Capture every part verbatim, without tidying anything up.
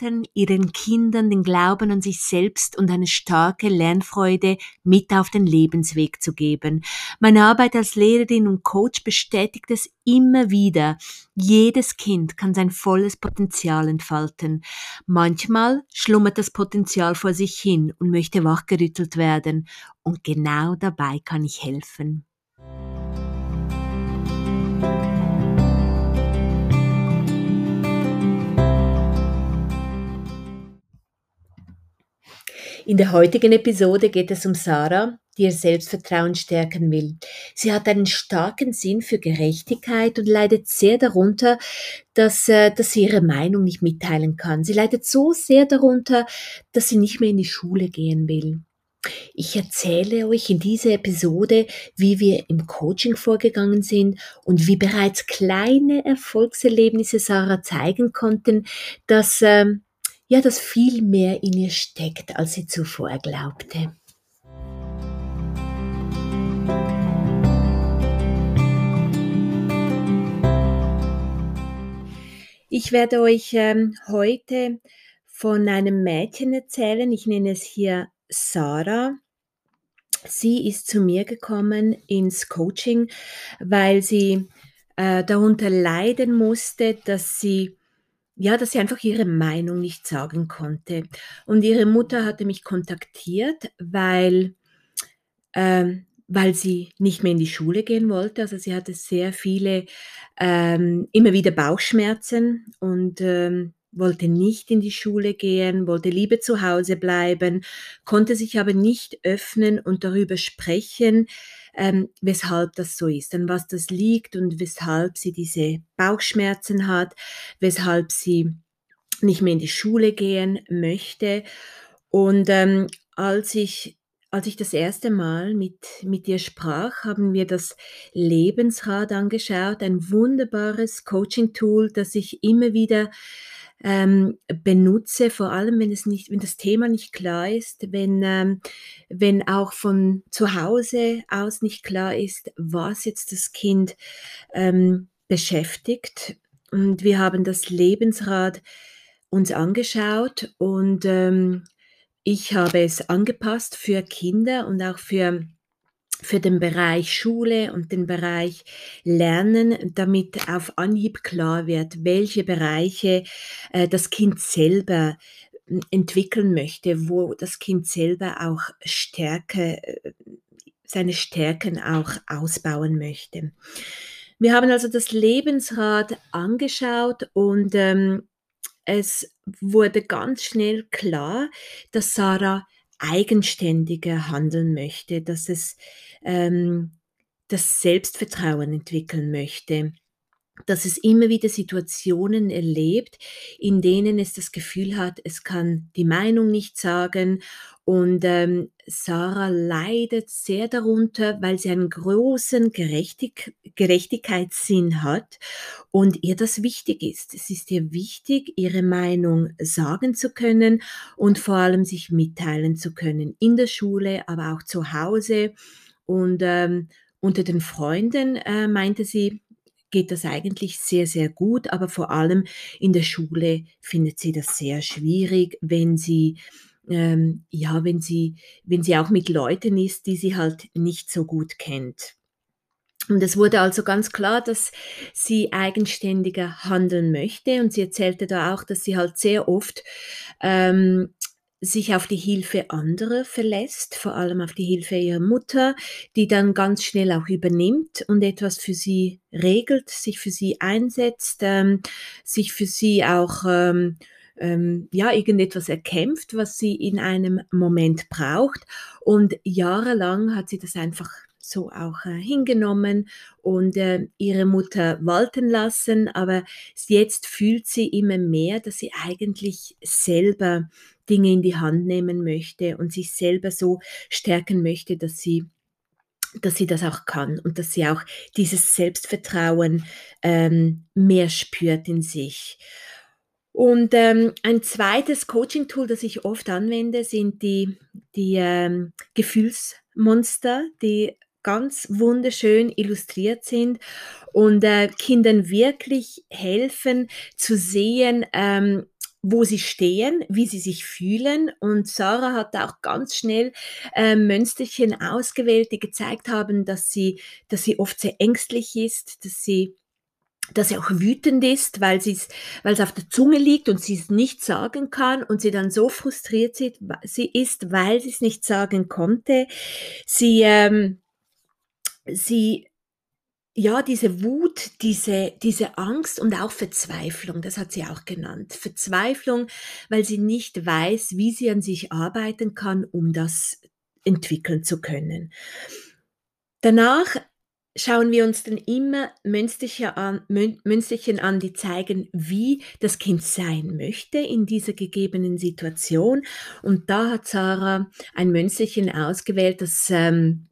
Eltern ihren Kindern den Glauben an sich selbst und eine starke Lernfreude mit auf den Lebensweg zu geben. Meine Arbeit als Lehrerin und Coach bestätigt es immer wieder. Jedes Kind kann sein volles Potenzial entfalten. Manchmal schlummert das Potenzial vor sich hin und möchte wachgerüttelt werden. Und genau dabei kann ich helfen. In der heutigen Episode geht es um Sarah, die ihr Selbstvertrauen stärken will. Sie hat einen starken Sinn für Gerechtigkeit und leidet sehr darunter, dass, dass sie ihre Meinung nicht mitteilen kann. Sie leidet so sehr darunter, dass sie nicht mehr in die Schule gehen will. Ich erzähle euch in dieser Episode, wie wir im Coaching vorgegangen sind und wie bereits kleine Erfolgserlebnisse Sarah zeigen konnten, dass... Ähm, Ja, dass viel mehr in ihr steckt, als sie zuvor glaubte. Ich werde euch ähm, heute von einem Mädchen erzählen. Ich nenne es hier Sarah. Sie ist zu mir gekommen ins Coaching, weil sie äh, darunter leiden musste, dass sie Ja, dass sie einfach ihre Meinung nicht sagen konnte. Und ihre Mutter hatte mich kontaktiert, weil, ähm, weil sie nicht mehr in die Schule gehen wollte. Also sie hatte sehr viele, ähm, immer wieder Bauchschmerzen und ähm, wollte nicht in die Schule gehen, wollte lieber zu Hause bleiben, konnte sich aber nicht öffnen und darüber sprechen, ähm, weshalb das so ist, an was das liegt und weshalb sie diese Bauchschmerzen hat, weshalb sie nicht mehr in die Schule gehen möchte. Und ähm, als ich Als ich das erste Mal mit, mit ihr sprach, haben wir das Lebensrad angeschaut, ein wunderbares Coaching-Tool, das ich immer wieder ähm, benutze, vor allem wenn es nicht, wenn das Thema nicht klar ist, wenn, ähm, wenn auch von zu Hause aus nicht klar ist, was jetzt das Kind ähm, beschäftigt. Und wir haben das Lebensrad uns angeschaut und ähm, Ich habe es angepasst für Kinder und auch für, für den Bereich Schule und den Bereich Lernen, damit auf Anhieb klar wird, welche Bereiche äh, das Kind selber entwickeln möchte, wo das Kind selber auch Stärke, seine Stärken auch ausbauen möchte. Wir haben also das Lebensrad angeschaut und ähm, es wurde ganz schnell klar, dass Sarah eigenständiger handeln möchte, dass es ähm, das Selbstvertrauen entwickeln möchte, dass es immer wieder Situationen erlebt, in denen es das Gefühl hat, es kann die Meinung nicht sagen. Und ähm, Sarah leidet sehr darunter, weil sie einen großen Gerechtig- Gerechtigkeitssinn hat und ihr das wichtig ist. Es ist ihr wichtig, ihre Meinung sagen zu können und vor allem sich mitteilen zu können. In der Schule, aber auch zu Hause und ähm, unter den Freunden, äh, meinte sie, geht das eigentlich sehr, sehr gut, aber vor allem in der Schule findet sie das sehr schwierig, wenn sie, ähm, ja, wenn sie, wenn sie auch mit Leuten ist, die sie halt nicht so gut kennt. Und es wurde also ganz klar, dass sie eigenständiger handeln möchte und sie erzählte da auch, dass sie halt sehr oft ähm, sich auf die Hilfe anderer verlässt, vor allem auf die Hilfe ihrer Mutter, die dann ganz schnell auch übernimmt und etwas für sie regelt, sich für sie einsetzt, ähm, sich für sie auch ähm, ähm, ja, irgendetwas erkämpft, was sie in einem Moment braucht. Und jahrelang hat sie das einfach so auch äh, hingenommen und äh, ihre Mutter walten lassen, aber jetzt fühlt sie immer mehr, dass sie eigentlich selber Dinge in die Hand nehmen möchte und sich selber so stärken möchte, dass sie, dass sie das auch kann und dass sie auch dieses Selbstvertrauen ähm, mehr spürt in sich. Und ähm, ein zweites Coaching-Tool, das ich oft anwende, sind die, die ähm, Gefühlsmonster, die ganz wunderschön illustriert sind und äh, Kindern wirklich helfen zu sehen, ähm, wo sie stehen, wie sie sich fühlen. Und Sarah hat auch ganz schnell äh, Mönsterchen ausgewählt, die gezeigt haben, dass sie, dass sie oft sehr ängstlich ist, dass sie dass sie auch wütend ist, weil sie es, weil es auf der Zunge liegt und sie es nicht sagen kann und sie dann so frustriert sie ist, weil sie es nicht sagen konnte. Sie, ähm, sie, ja, diese Wut, diese, diese Angst und auch Verzweiflung, das hat sie auch genannt. Verzweiflung, weil sie nicht weiß, wie sie an sich arbeiten kann, um das entwickeln zu können. Danach schauen wir uns dann immer Mönsterchen an, Mönsterchen an, die zeigen, wie das Kind sein möchte in dieser gegebenen Situation. Und da hat Sarah ein Mönsterchen ausgewählt, das, ähm,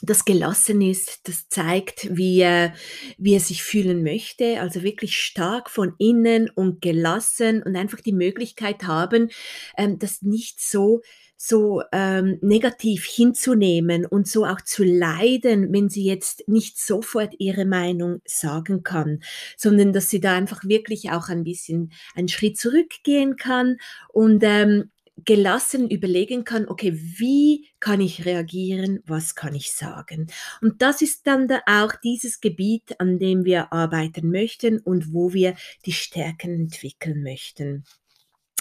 das gelassen ist, das zeigt, wie er, wie er sich fühlen möchte. Also wirklich stark von innen und gelassen und einfach die Möglichkeit haben, ähm, das nicht so so ähm, negativ hinzunehmen und so auch zu leiden, wenn sie jetzt nicht sofort ihre Meinung sagen kann, sondern dass sie da einfach wirklich auch ein bisschen einen Schritt zurückgehen kann und ähm, gelassen überlegen kann, okay, wie kann ich reagieren, was kann ich sagen? Und das ist dann da auch dieses Gebiet, an dem wir arbeiten möchten und wo wir die Stärken entwickeln möchten.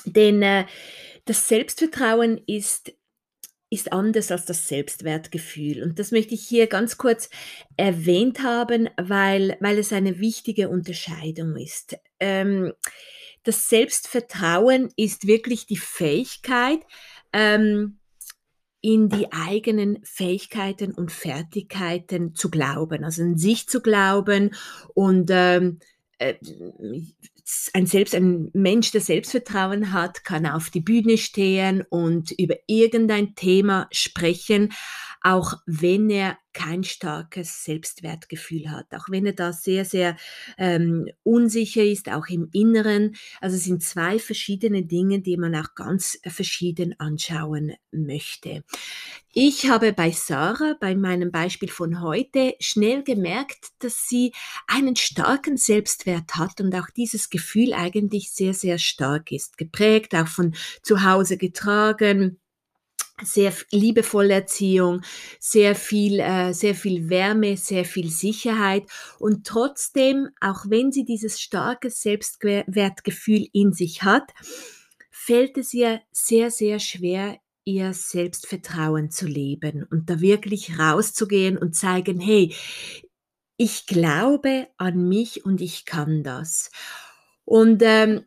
Denn äh, das Selbstvertrauen ist, ist anders als das Selbstwertgefühl. Und das möchte ich hier ganz kurz erwähnt haben, weil, weil es eine wichtige Unterscheidung ist. Ähm, das Selbstvertrauen ist wirklich die Fähigkeit, ähm, in die eigenen Fähigkeiten und Fertigkeiten zu glauben, also in sich zu glauben und ähm, äh, Ein, Selbst, ein Mensch, der Selbstvertrauen hat, kann auf die Bühne stehen und über irgendein Thema sprechen, auch wenn er kein starkes Selbstwertgefühl hat, auch wenn er da sehr, sehr ähm, unsicher ist, auch im Inneren. Also es sind zwei verschiedene Dinge, die man auch ganz verschieden anschauen möchte. Ich habe bei Sarah, bei meinem Beispiel von heute, schnell gemerkt, dass sie einen starken Selbstwert hat und auch dieses Gefühl eigentlich sehr, sehr stark ist, geprägt, auch von zu Hause getragen, sehr liebevolle Erziehung, sehr viel, äh, sehr viel Wärme, sehr viel Sicherheit. Und trotzdem, auch wenn sie dieses starke Selbstwertgefühl in sich hat, fällt es ihr sehr, sehr schwer, ihr Selbstvertrauen zu leben und da wirklich rauszugehen und zeigen, hey, ich glaube an mich und ich kann das. Und ähm,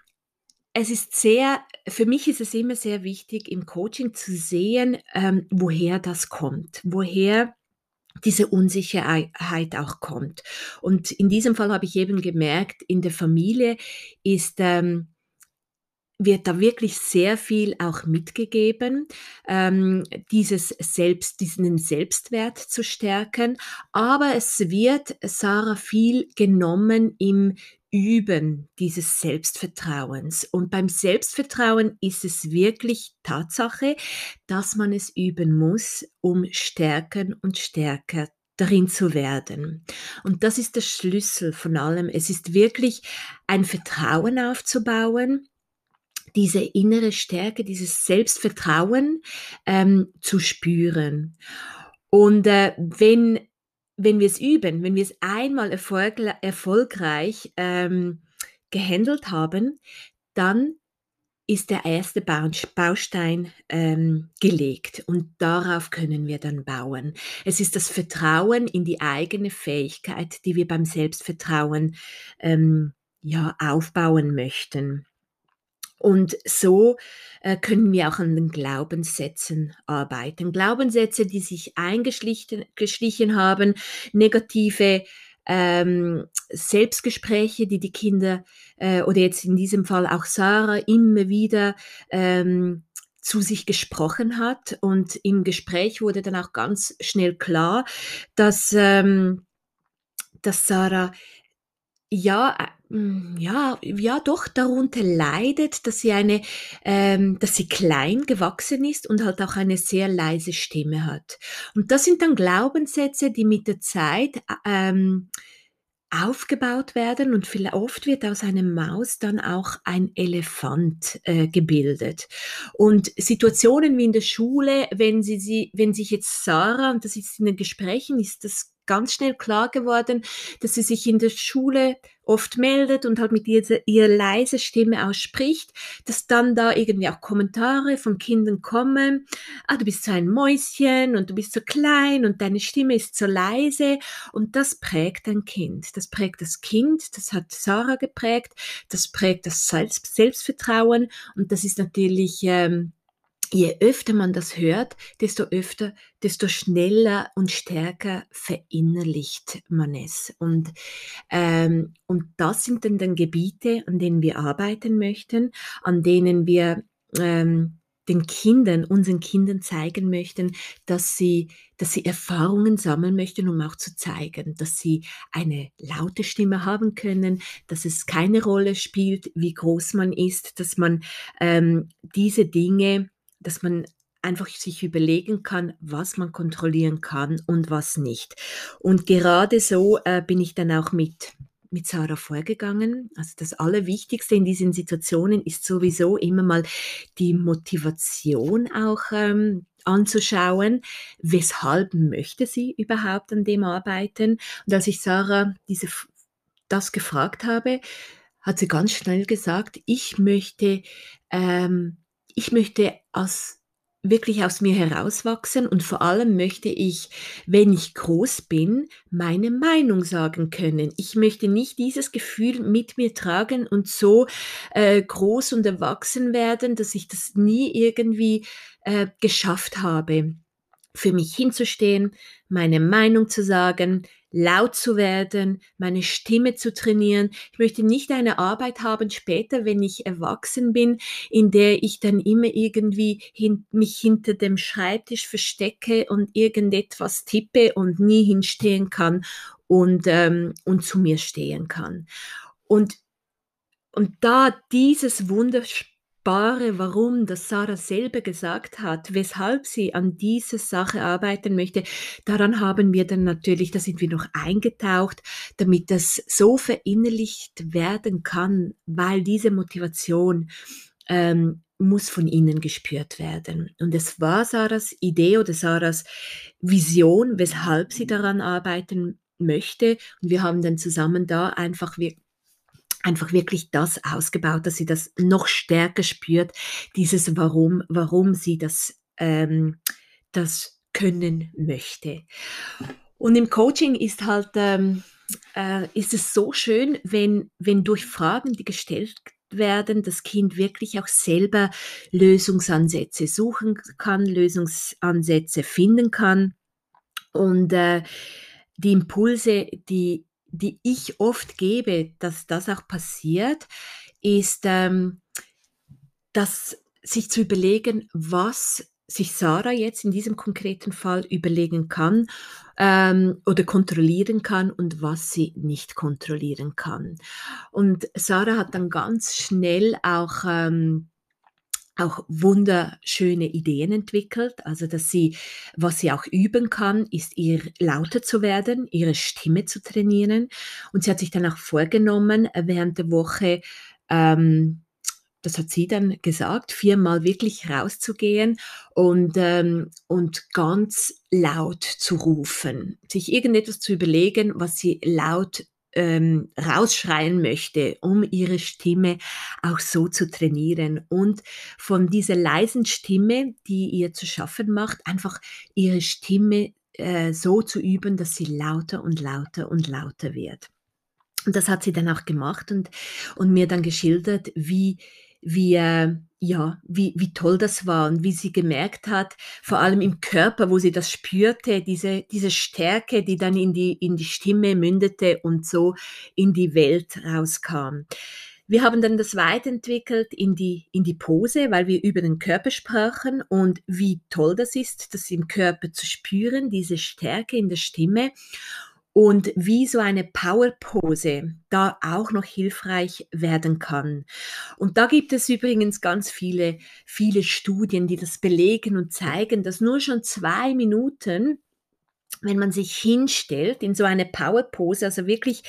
es ist sehr, für mich ist es immer sehr wichtig, im Coaching zu sehen, ähm, woher das kommt, woher diese Unsicherheit auch kommt. Und in diesem Fall habe ich eben gemerkt, in der Familie ist, ähm, wird da wirklich sehr viel auch mitgegeben, ähm, dieses Selbst, diesen Selbstwert zu stärken. Aber es wird, Sarah, viel genommen im Üben dieses Selbstvertrauens. Und beim Selbstvertrauen ist es wirklich Tatsache, dass man es üben muss, um stärker und stärker darin zu werden. Und das ist der Schlüssel von allem. Es ist wirklich ein Vertrauen aufzubauen, diese innere Stärke, dieses Selbstvertrauen ähm, zu spüren. Und äh, wenn Wenn wir es üben, wenn wir es einmal erfolg, erfolgreich ähm, gehandelt haben, dann ist der erste Baustein ähm, gelegt und darauf können wir dann bauen. Es ist das Vertrauen in die eigene Fähigkeit, die wir beim Selbstvertrauen ähm, ja, aufbauen möchten. Und so äh, können wir auch an den Glaubenssätzen arbeiten. Glaubenssätze, die sich eingeschlichen haben, negative ähm, Selbstgespräche, die die Kinder äh, oder jetzt in diesem Fall auch Sarah immer wieder ähm, zu sich gesprochen hat. Und im Gespräch wurde dann auch ganz schnell klar, dass, ähm, dass Sarah ja ja ja doch darunter leidet, dass sie eine ähm, dass sie klein gewachsen ist und halt auch eine sehr leise Stimme hat. Und das sind dann Glaubenssätze, die mit der Zeit ähm, aufgebaut werden und viel, oft wird aus einer Maus dann auch ein Elefant äh, gebildet. Und Situationen wie in der Schule, wenn sie, sie, wenn sich jetzt Sarah, und das ist in den Gesprächen, ist das ganz schnell klar geworden, dass sie sich in der Schule oft meldet und halt mit ihrer, ihrer leisen Stimme ausspricht, dass dann da irgendwie auch Kommentare von Kindern kommen, ah, du bist so ein Mäuschen und du bist so klein und deine Stimme ist so leise, und das prägt ein Kind, das prägt das Kind, das hat Sarah geprägt, das prägt das Selbstvertrauen, und das ist natürlich... Ähm, Je öfter man das hört, desto öfter, desto schneller und stärker verinnerlicht man es. Und, ähm, und das sind dann, dann Gebiete, an denen wir arbeiten möchten, an denen wir ähm, den Kindern, unseren Kindern zeigen möchten, dass sie, dass sie Erfahrungen sammeln möchten, um auch zu zeigen, dass sie eine laute Stimme haben können, dass es keine Rolle spielt, wie groß man ist, dass man ähm, diese Dinge... dass man einfach sich überlegen kann, was man kontrollieren kann und was nicht. Und gerade so äh, bin ich dann auch mit, mit Sarah vorgegangen. Also das Allerwichtigste in diesen Situationen ist sowieso immer mal die Motivation auch ähm, anzuschauen, weshalb möchte sie überhaupt an dem arbeiten. Und als ich Sarah diese, das gefragt habe, hat sie ganz schnell gesagt, ich möchte... Ähm, Ich möchte aus, wirklich aus mir herauswachsen, und vor allem möchte ich, wenn ich groß bin, meine Meinung sagen können. Ich möchte nicht dieses Gefühl mit mir tragen und so äh, groß und erwachsen werden, dass ich das nie irgendwie äh, geschafft habe, für mich hinzustehen, meine Meinung zu sagen, laut zu werden, meine Stimme zu trainieren. Ich möchte nicht eine Arbeit haben später, wenn ich erwachsen bin, in der ich dann immer irgendwie hin, mich hinter dem Schreibtisch verstecke und irgendetwas tippe und nie hinstehen kann und, ähm, und zu mir stehen kann. Und, und da dieses wunderschöne Warum, das Sarah selber gesagt hat, weshalb sie an dieser Sache arbeiten möchte, daran haben wir dann natürlich, da sind wir noch eingetaucht, damit das so verinnerlicht werden kann, weil diese Motivation ähm, muss von innen gespürt werden. Und es war Sarahs Idee oder Sarahs Vision, weshalb sie daran arbeiten möchte. Und wir haben dann zusammen da einfach wirklich einfach wirklich das ausgebaut, dass sie das noch stärker spürt, dieses Warum, warum sie das, ähm, das können möchte. Und im Coaching ist halt, ähm, äh, ist es so schön, wenn, wenn durch Fragen, die gestellt werden, das Kind wirklich auch selber Lösungsansätze suchen kann, Lösungsansätze finden kann, und äh, die Impulse, die die ich oft gebe, dass das auch passiert, ist, ähm, dass sich zu überlegen, was sich Sarah jetzt in diesem konkreten Fall überlegen kann ähm, oder kontrollieren kann und was sie nicht kontrollieren kann. Und Sarah hat dann ganz schnell auch... Ähm, auch wunderschöne Ideen entwickelt, also dass sie, was sie auch üben kann, ist ihr lauter zu werden, ihre Stimme zu trainieren, und sie hat sich dann auch vorgenommen, während der Woche, ähm, das hat sie dann gesagt, viermal wirklich rauszugehen und, ähm, und ganz laut zu rufen, sich irgendetwas zu überlegen, was sie laut Ähm, rausschreien möchte, um ihre Stimme auch so zu trainieren und von dieser leisen Stimme, die ihr zu schaffen macht, einfach ihre Stimme äh, so zu üben, dass sie lauter und lauter und lauter wird. Und das hat sie dann auch gemacht und, und mir dann geschildert, wie Wie, äh, ja, wie, wie toll das war und wie sie gemerkt hat, vor allem im Körper, wo sie das spürte, diese, diese Stärke, die dann in die, in die Stimme mündete und so in die Welt rauskam. Wir haben dann das weiterentwickelt in die, in die Pose, weil wir über den Körper sprachen und wie toll das ist, das im Körper zu spüren, diese Stärke in der Stimme. Und wie so eine Powerpose da auch noch hilfreich werden kann. Und da gibt es übrigens ganz viele, viele Studien, die das belegen und zeigen, dass nur schon zwei Minuten wenn man sich hinstellt in so eine Powerpose, also wirklich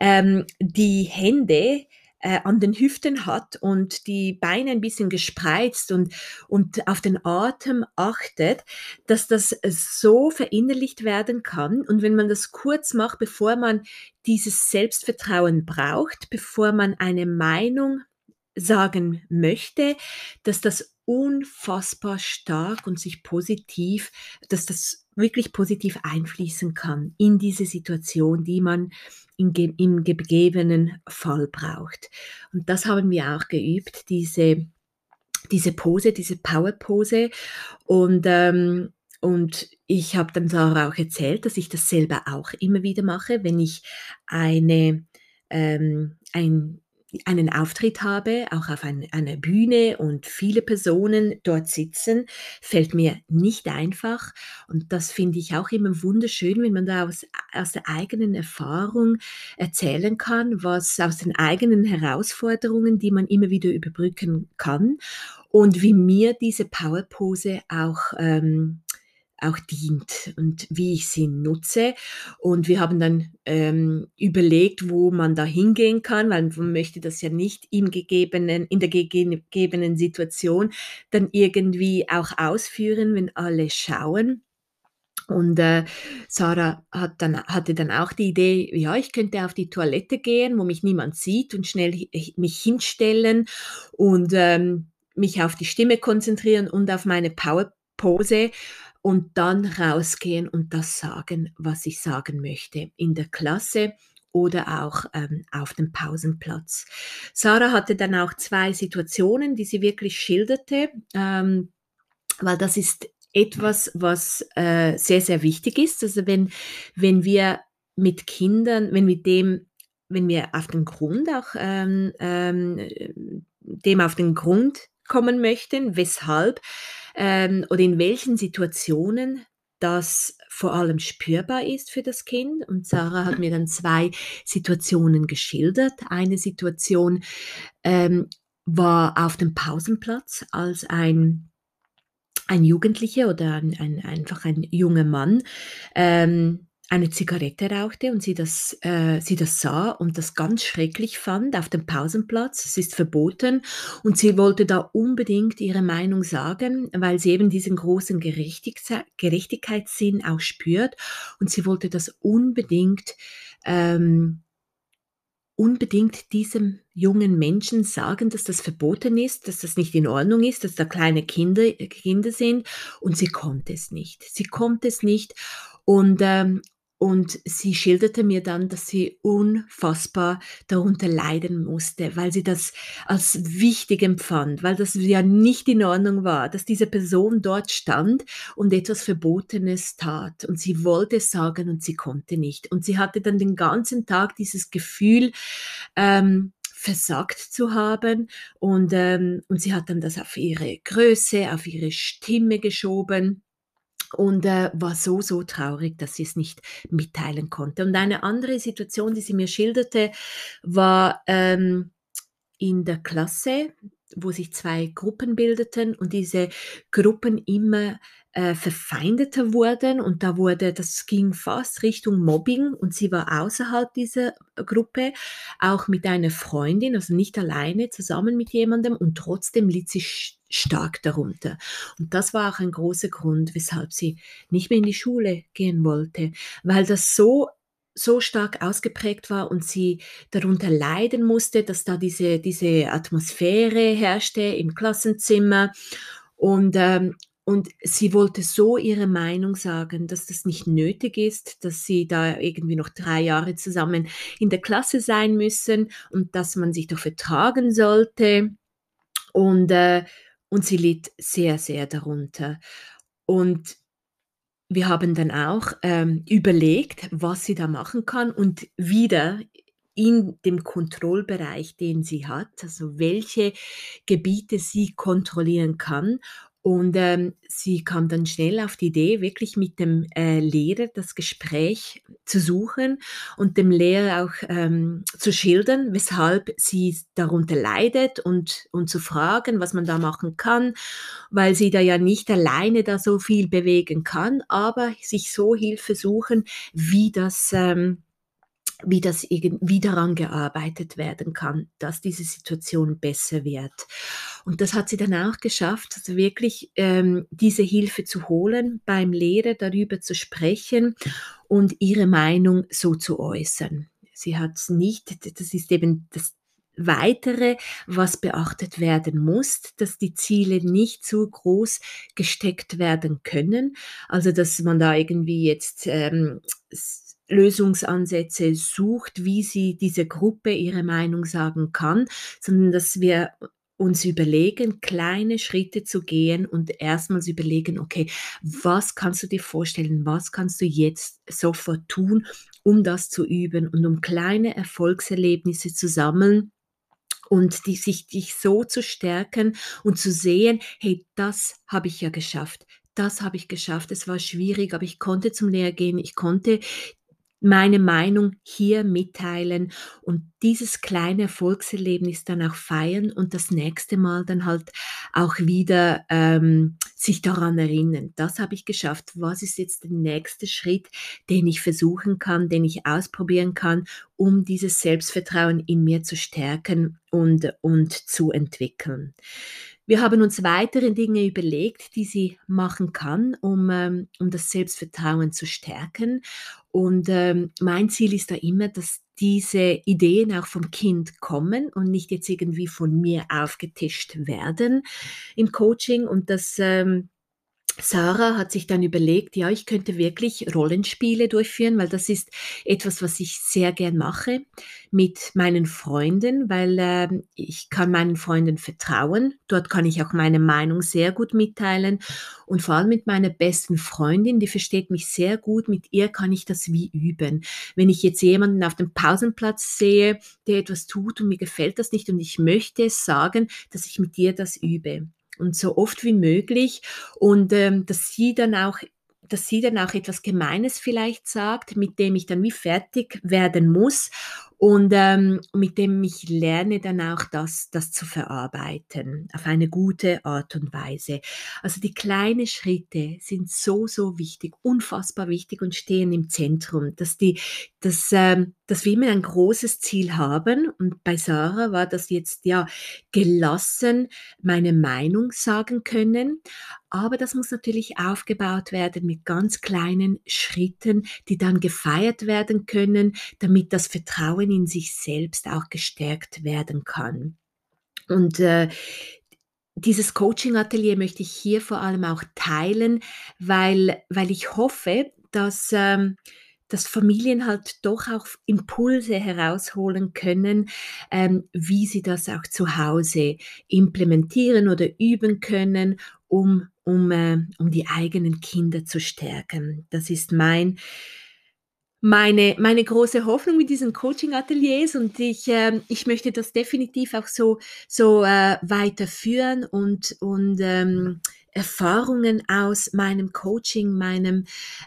ähm, die Hände äh, an den Hüften hat und die Beine ein bisschen gespreizt und, und auf den Atem achtet, dass das so verinnerlicht werden kann. Und wenn man das kurz macht, bevor man dieses Selbstvertrauen braucht, bevor man eine Meinung sagen möchte, dass das unfassbar stark und sich positiv, dass das wirklich positiv einfließen kann in diese Situation, die man im, im gegebenen Fall braucht. Und das haben wir auch geübt, diese, diese Pose, diese Power-Pose. Und, ähm, und ich habe dann Sarah auch erzählt, dass ich das selber auch immer wieder mache, wenn ich eine, ähm, ein einen Auftritt habe, auch auf ein, einer Bühne und viele Personen dort sitzen, fällt mir nicht einfach. Und das finde ich auch immer wunderschön, wenn man da aus, aus der eigenen Erfahrung erzählen kann, was aus den eigenen Herausforderungen, die man immer wieder überbrücken kann und wie mir diese Powerpose auch ähm, auch dient und wie ich sie nutze. Und wir haben dann ähm, überlegt, wo man da hingehen kann, weil man möchte das ja nicht im gegebenen, in der gegebenen Situation dann irgendwie auch ausführen, wenn alle schauen. Und äh, Sarah hat dann, hatte dann auch die Idee, ja, ich könnte auf die Toilette gehen, wo mich niemand sieht und schnell h- mich hinstellen und ähm, mich auf die Stimme konzentrieren und auf meine Power-Pose und dann rausgehen und das sagen, was ich sagen möchte, in der Klasse oder auch ähm, auf dem Pausenplatz. Sarah hatte dann auch zwei Situationen, die sie wirklich schilderte, ähm, weil das ist etwas, was äh, sehr, sehr wichtig ist. Also wenn, wenn wir mit Kindern, wenn mit dem, wenn wir auf den Grund auch ähm, ähm, dem auf den Grund kommen möchten, weshalb ähm, oder in welchen Situationen das vor allem spürbar ist für das Kind. Und Sarah hat mir dann zwei Situationen geschildert. Eine Situation ähm, war auf dem Pausenplatz, als ein, ein Jugendlicher oder ein, ein, einfach ein junger Mann ähm, eine Zigarette rauchte und sie das, äh, sie das sah und das ganz schrecklich fand auf dem Pausenplatz. Es ist verboten und sie wollte da unbedingt ihre Meinung sagen, weil sie eben diesen großen Gerechtigse- Gerechtigkeitssinn auch spürt und sie wollte das unbedingt, ähm, unbedingt diesem jungen Menschen sagen, dass das verboten ist, dass das nicht in Ordnung ist, dass da kleine Kinder, Kinder sind und sie konnte es nicht. Sie konnte es nicht und ähm, Und sie schilderte mir dann, dass sie unfassbar darunter leiden musste, weil sie das als wichtig empfand, weil das ja nicht in Ordnung war, dass diese Person dort stand und etwas Verbotenes tat. Und sie wollte es sagen und sie konnte nicht. Und sie hatte dann den ganzen Tag dieses Gefühl, ähm, versagt zu haben. Und, ähm, und sie hat dann das auf ihre Größe, auf ihre Stimme geschoben. Und äh, war so, so traurig, dass sie es nicht mitteilen konnte. Und eine andere Situation, die sie mir schilderte, war ähm, in der Klasse, wo sich zwei Gruppen bildeten und diese Gruppen immer äh, verfeindeter wurden. Und da wurde, das ging fast Richtung Mobbing und sie war außerhalb dieser Gruppe, auch mit einer Freundin, also nicht alleine, zusammen mit jemandem und trotzdem litt sie stark darunter. Und das war auch ein großer Grund, weshalb sie nicht mehr in die Schule gehen wollte, weil das so, so stark ausgeprägt war und sie darunter leiden musste, dass da diese, diese Atmosphäre herrschte im Klassenzimmer und, ähm, und sie wollte so ihre Meinung sagen, dass das nicht nötig ist, dass sie da irgendwie noch drei Jahre zusammen in der Klasse sein müssen und dass man sich doch vertragen sollte und äh, Und sie litt sehr, sehr darunter. Und wir haben dann auch ähm, überlegt, was sie da machen kann und wieder in dem Kontrollbereich, den sie hat, also welche Gebiete sie kontrollieren kann Und ähm, sie kam dann schnell auf die Idee, wirklich mit dem äh, Lehrer das Gespräch zu suchen und dem Lehrer auch ähm, zu schildern, weshalb sie darunter leidet und, und zu fragen, was man da machen kann, weil sie da ja nicht alleine da so viel bewegen kann, aber sich so Hilfe suchen, wie das, ähm, wie das irgend- wie daran gearbeitet werden kann, dass diese Situation besser wird. Und das hat sie dann auch geschafft, also wirklich ähm, diese Hilfe zu holen, beim Lehrer darüber zu sprechen und ihre Meinung so zu äußern. Sie hat es nicht, das ist eben das Weitere, was beachtet werden muss, dass die Ziele nicht zu groß gesteckt werden können. Also, dass man da irgendwie jetzt ähm, s- Lösungsansätze sucht, wie sie diese Gruppe ihre Meinung sagen kann, sondern dass wir uns überlegen, kleine Schritte zu gehen und erstmals überlegen, okay, was kannst du dir vorstellen, was kannst du jetzt sofort tun, um das zu üben und um kleine Erfolgserlebnisse zu sammeln und die, sich dich so zu stärken und zu sehen, hey, das habe ich ja geschafft, das habe ich geschafft, es war schwierig, aber ich konnte zum Lehrer gehen, ich konnte meine Meinung hier mitteilen und dieses kleine Erfolgserlebnis dann auch feiern und das nächste Mal dann halt auch wieder ähm, sich daran erinnern, das habe ich geschafft, was ist jetzt der nächste Schritt, den ich versuchen kann, den ich ausprobieren kann, um dieses Selbstvertrauen in mir zu stärken und, und zu entwickeln. Wir haben uns weitere Dinge überlegt, die sie machen kann, um, ähm, um das Selbstvertrauen zu stärken. Und ähm, mein Ziel ist da immer, dass diese Ideen auch vom Kind kommen und nicht jetzt irgendwie von mir aufgetischt werden im Coaching. Und dass ähm, Sarah hat sich dann überlegt, ja, ich könnte wirklich Rollenspiele durchführen, weil das ist etwas, was ich sehr gern mache mit meinen Freunden, weil ähm, ich kann meinen Freunden vertrauen. Dort kann ich auch meine Meinung sehr gut mitteilen und vor allem mit meiner besten Freundin, die versteht mich sehr gut. Mit ihr kann ich das wie üben. Wenn ich jetzt jemanden auf dem Pausenplatz sehe, der etwas tut und mir gefällt das nicht und ich möchte es sagen, dass ich mit dir das übe und so oft wie möglich und ähm, dass sie dann auch dass sie dann auch etwas Gemeines vielleicht sagt, mit dem ich dann wie fertig werden muss und ähm, mit dem ich lerne dann auch das, das zu verarbeiten auf eine gute Art und Weise. Also die kleinen Schritte sind so, so wichtig, unfassbar wichtig und stehen im Zentrum, dass, die, dass, ähm, dass wir immer ein großes Ziel haben und bei Sarah war das jetzt ja gelassen meine Meinung sagen können, aber das muss natürlich aufgebaut werden mit ganz kleinen Schritten, die dann gefeiert werden können, damit das Vertrauen in sich selbst auch gestärkt werden kann. Und äh, dieses Coaching-Atelier möchte ich hier vor allem auch teilen, weil, weil ich hoffe, dass, ähm, dass Familien halt doch auch Impulse herausholen können, ähm, wie sie das auch zu Hause implementieren oder üben können, um, um, äh, um die eigenen Kinder zu stärken. Das ist mein meine, meine große Hoffnung mit diesen Coaching-Ateliers und ich, ähm, ich möchte das definitiv auch so, so äh, weiterführen und, und ähm, Erfahrungen aus meinem Coaching, meinem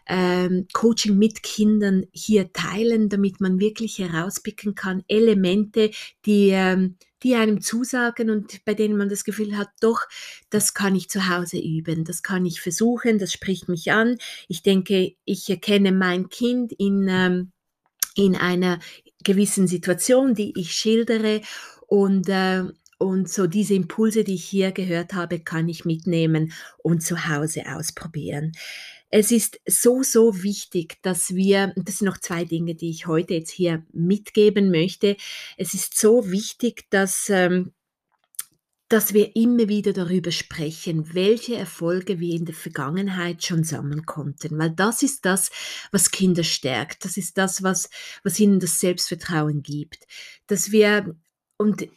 ähm, Coaching mit Kindern hier teilen, damit man wirklich herauspicken kann, Elemente, die, ähm, die einem zusagen und bei denen man das Gefühl hat, doch, das kann ich zu Hause üben, das kann ich versuchen, das spricht mich an. Ich denke, ich erkenne mein Kind in, ähm, in einer gewissen Situation, die ich schildere und, äh, und so diese Impulse, die ich hier gehört habe, kann ich mitnehmen und zu Hause ausprobieren. Es ist so, so wichtig, dass wir, und das sind noch zwei Dinge, die ich heute jetzt hier mitgeben möchte. Es ist so wichtig, dass, ähm, dass wir immer wieder darüber sprechen, welche Erfolge wir in der Vergangenheit schon sammeln konnten. Weil das ist das, was Kinder stärkt. Das ist das, was, was ihnen das Selbstvertrauen gibt. Dass wir, und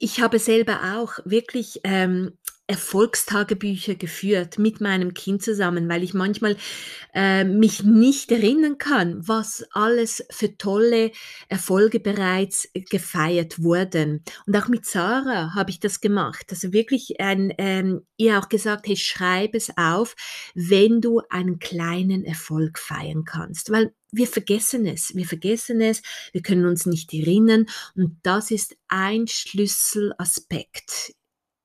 ich habe selber auch wirklich ähm, Erfolgstagebücher geführt mit meinem Kind zusammen, weil ich manchmal äh, mich nicht erinnern kann, was alles für tolle Erfolge bereits gefeiert wurden. Und auch mit Sarah habe ich das gemacht. Also wirklich ein, ähm, ihr auch gesagt, hey, schreib es auf, wenn du einen kleinen Erfolg feiern kannst, weil wir vergessen es, wir vergessen es, wir können uns nicht erinnern, und das ist ein Schlüsselaspekt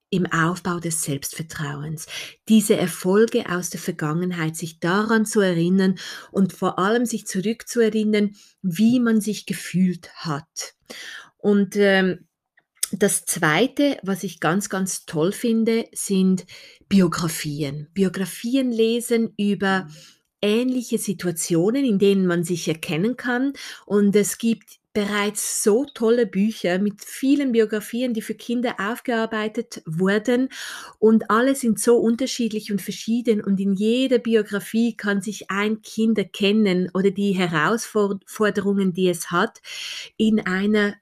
im Aufbau des Selbstvertrauens. Diese Erfolge aus der Vergangenheit, sich daran zu erinnern und vor allem sich zurückzuerinnern, wie man sich gefühlt hat. Und ähm, das Zweite, was ich ganz, ganz toll finde, sind Biografien. Biografien lesen über ähnliche Situationen, in denen man sich erkennen kann, und es gibt bereits so tolle Bücher mit vielen Biografien, die für Kinder aufgearbeitet wurden, und alle sind so unterschiedlich und verschieden, und in jeder Biografie kann sich ein Kind erkennen oder die Herausforderungen, die es hat, in einer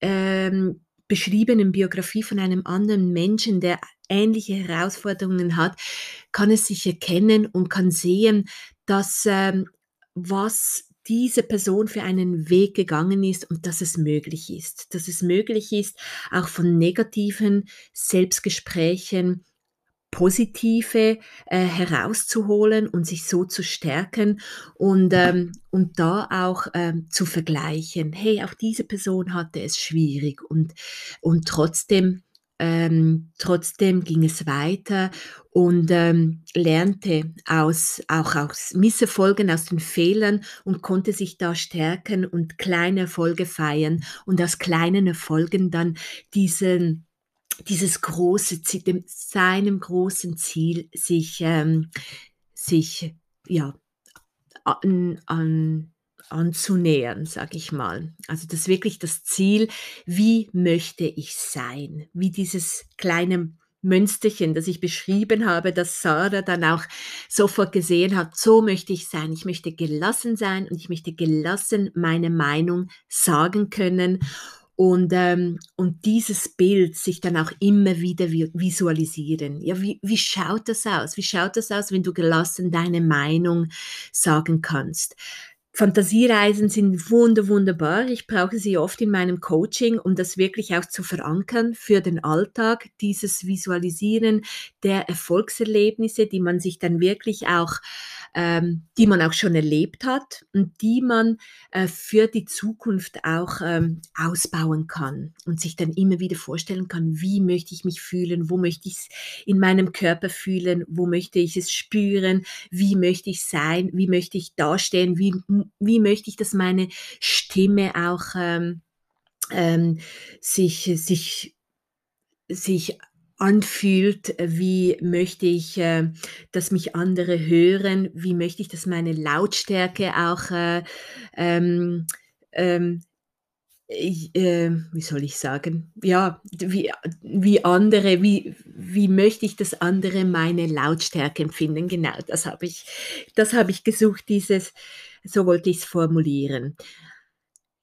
ähm, beschriebenen Biografie von einem anderen Menschen, der ähnliche Herausforderungen hat, kann es sich erkennen und kann sehen, dass ähm, was diese Person für einen Weg gegangen ist und dass es möglich ist. Dass es möglich ist, auch von negativen Selbstgesprächen positive äh, herauszuholen und sich so zu stärken und, ähm, und da auch ähm, zu vergleichen. Hey, auch diese Person hatte es schwierig und, und trotzdem Ähm, trotzdem ging es weiter und ähm, lernte aus, auch aus Misserfolgen, aus den Fehlern und konnte sich da stärken und kleine Erfolge feiern und aus kleinen Erfolgen dann diesen, dieses große Ziel, dem, seinem großen Ziel sich, ähm, sich ja, an, an anzunähern, sage ich mal. Also das ist wirklich das Ziel, wie möchte ich sein? Wie dieses kleine Münsterchen, das ich beschrieben habe, das Sarah dann auch sofort gesehen hat, so möchte ich sein. Ich möchte gelassen sein und ich möchte gelassen meine Meinung sagen können. Und, ähm, und dieses Bild sich dann auch immer wieder visualisieren. Ja, wie, wie schaut das aus? Wie schaut das aus, wenn du gelassen deine Meinung sagen kannst? Fantasiereisen sind wunder, wunderbar. Ich brauche sie oft in meinem Coaching, um das wirklich auch zu verankern für den Alltag, dieses Visualisieren der Erfolgserlebnisse, die man sich dann wirklich auch, ähm, die man auch schon erlebt hat und die man äh, für die Zukunft auch ähm, ausbauen kann und sich dann immer wieder vorstellen kann, wie möchte ich mich fühlen, wo möchte ich es in meinem Körper fühlen, wo möchte ich es spüren, wie möchte ich sein, wie möchte ich dastehen, wie Wie möchte ich, dass meine Stimme auch ähm, ähm, sich, sich, sich anfühlt? Wie möchte ich, äh, dass mich andere hören? Wie möchte ich, dass meine Lautstärke auch, äh, ähm, ähm, äh, wie soll ich sagen, ja, wie, wie andere, wie, wie möchte ich, dass andere meine Lautstärke empfinden? Genau, das habe ich, das habe ich gesucht, dieses... So wollte ich es formulieren.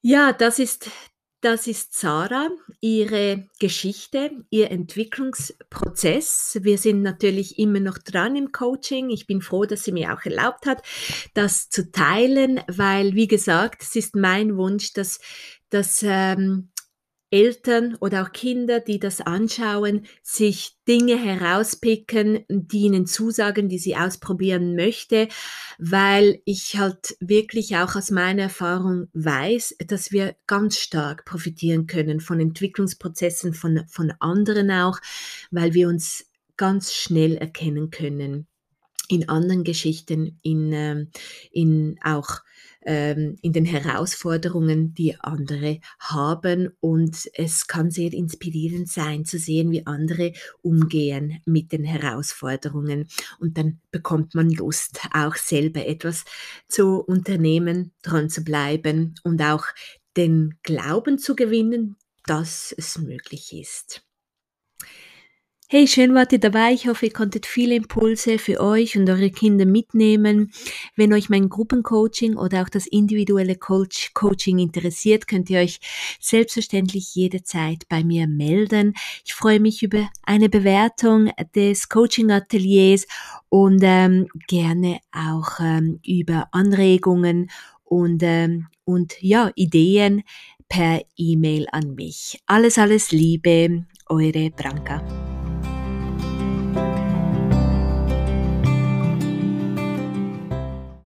Ja, das ist, das ist Sarah, ihre Geschichte, ihr Entwicklungsprozess. Wir sind natürlich immer noch dran im Coaching. Ich bin froh, dass sie mir auch erlaubt hat, das zu teilen, weil, wie gesagt, es ist mein Wunsch, dass, dass ähm, Eltern oder auch Kinder, die das anschauen, sich Dinge herauspicken, die ihnen zusagen, die sie ausprobieren möchte, weil ich halt wirklich auch aus meiner Erfahrung weiß, dass wir ganz stark profitieren können von Entwicklungsprozessen von, von anderen auch, weil wir uns ganz schnell erkennen können in anderen Geschichten, in, in auch in den Herausforderungen, die andere haben, und es kann sehr inspirierend sein, zu sehen, wie andere umgehen mit den Herausforderungen, und dann bekommt man Lust, auch selber etwas zu unternehmen, dran zu bleiben und auch den Glauben zu gewinnen, dass es möglich ist. Hey, schön wart ihr dabei. Ich hoffe, ihr konntet viele Impulse für euch und eure Kinder mitnehmen. Wenn euch mein Gruppencoaching oder auch das individuelle Coach Coaching interessiert, könnt ihr euch selbstverständlich jederzeit bei mir melden. Ich freue mich über eine Bewertung des Coaching-Ateliers und ähm, gerne auch ähm, über Anregungen und, ähm, und ja, Ideen per E-Mail an mich. Alles, alles Liebe, eure Branka.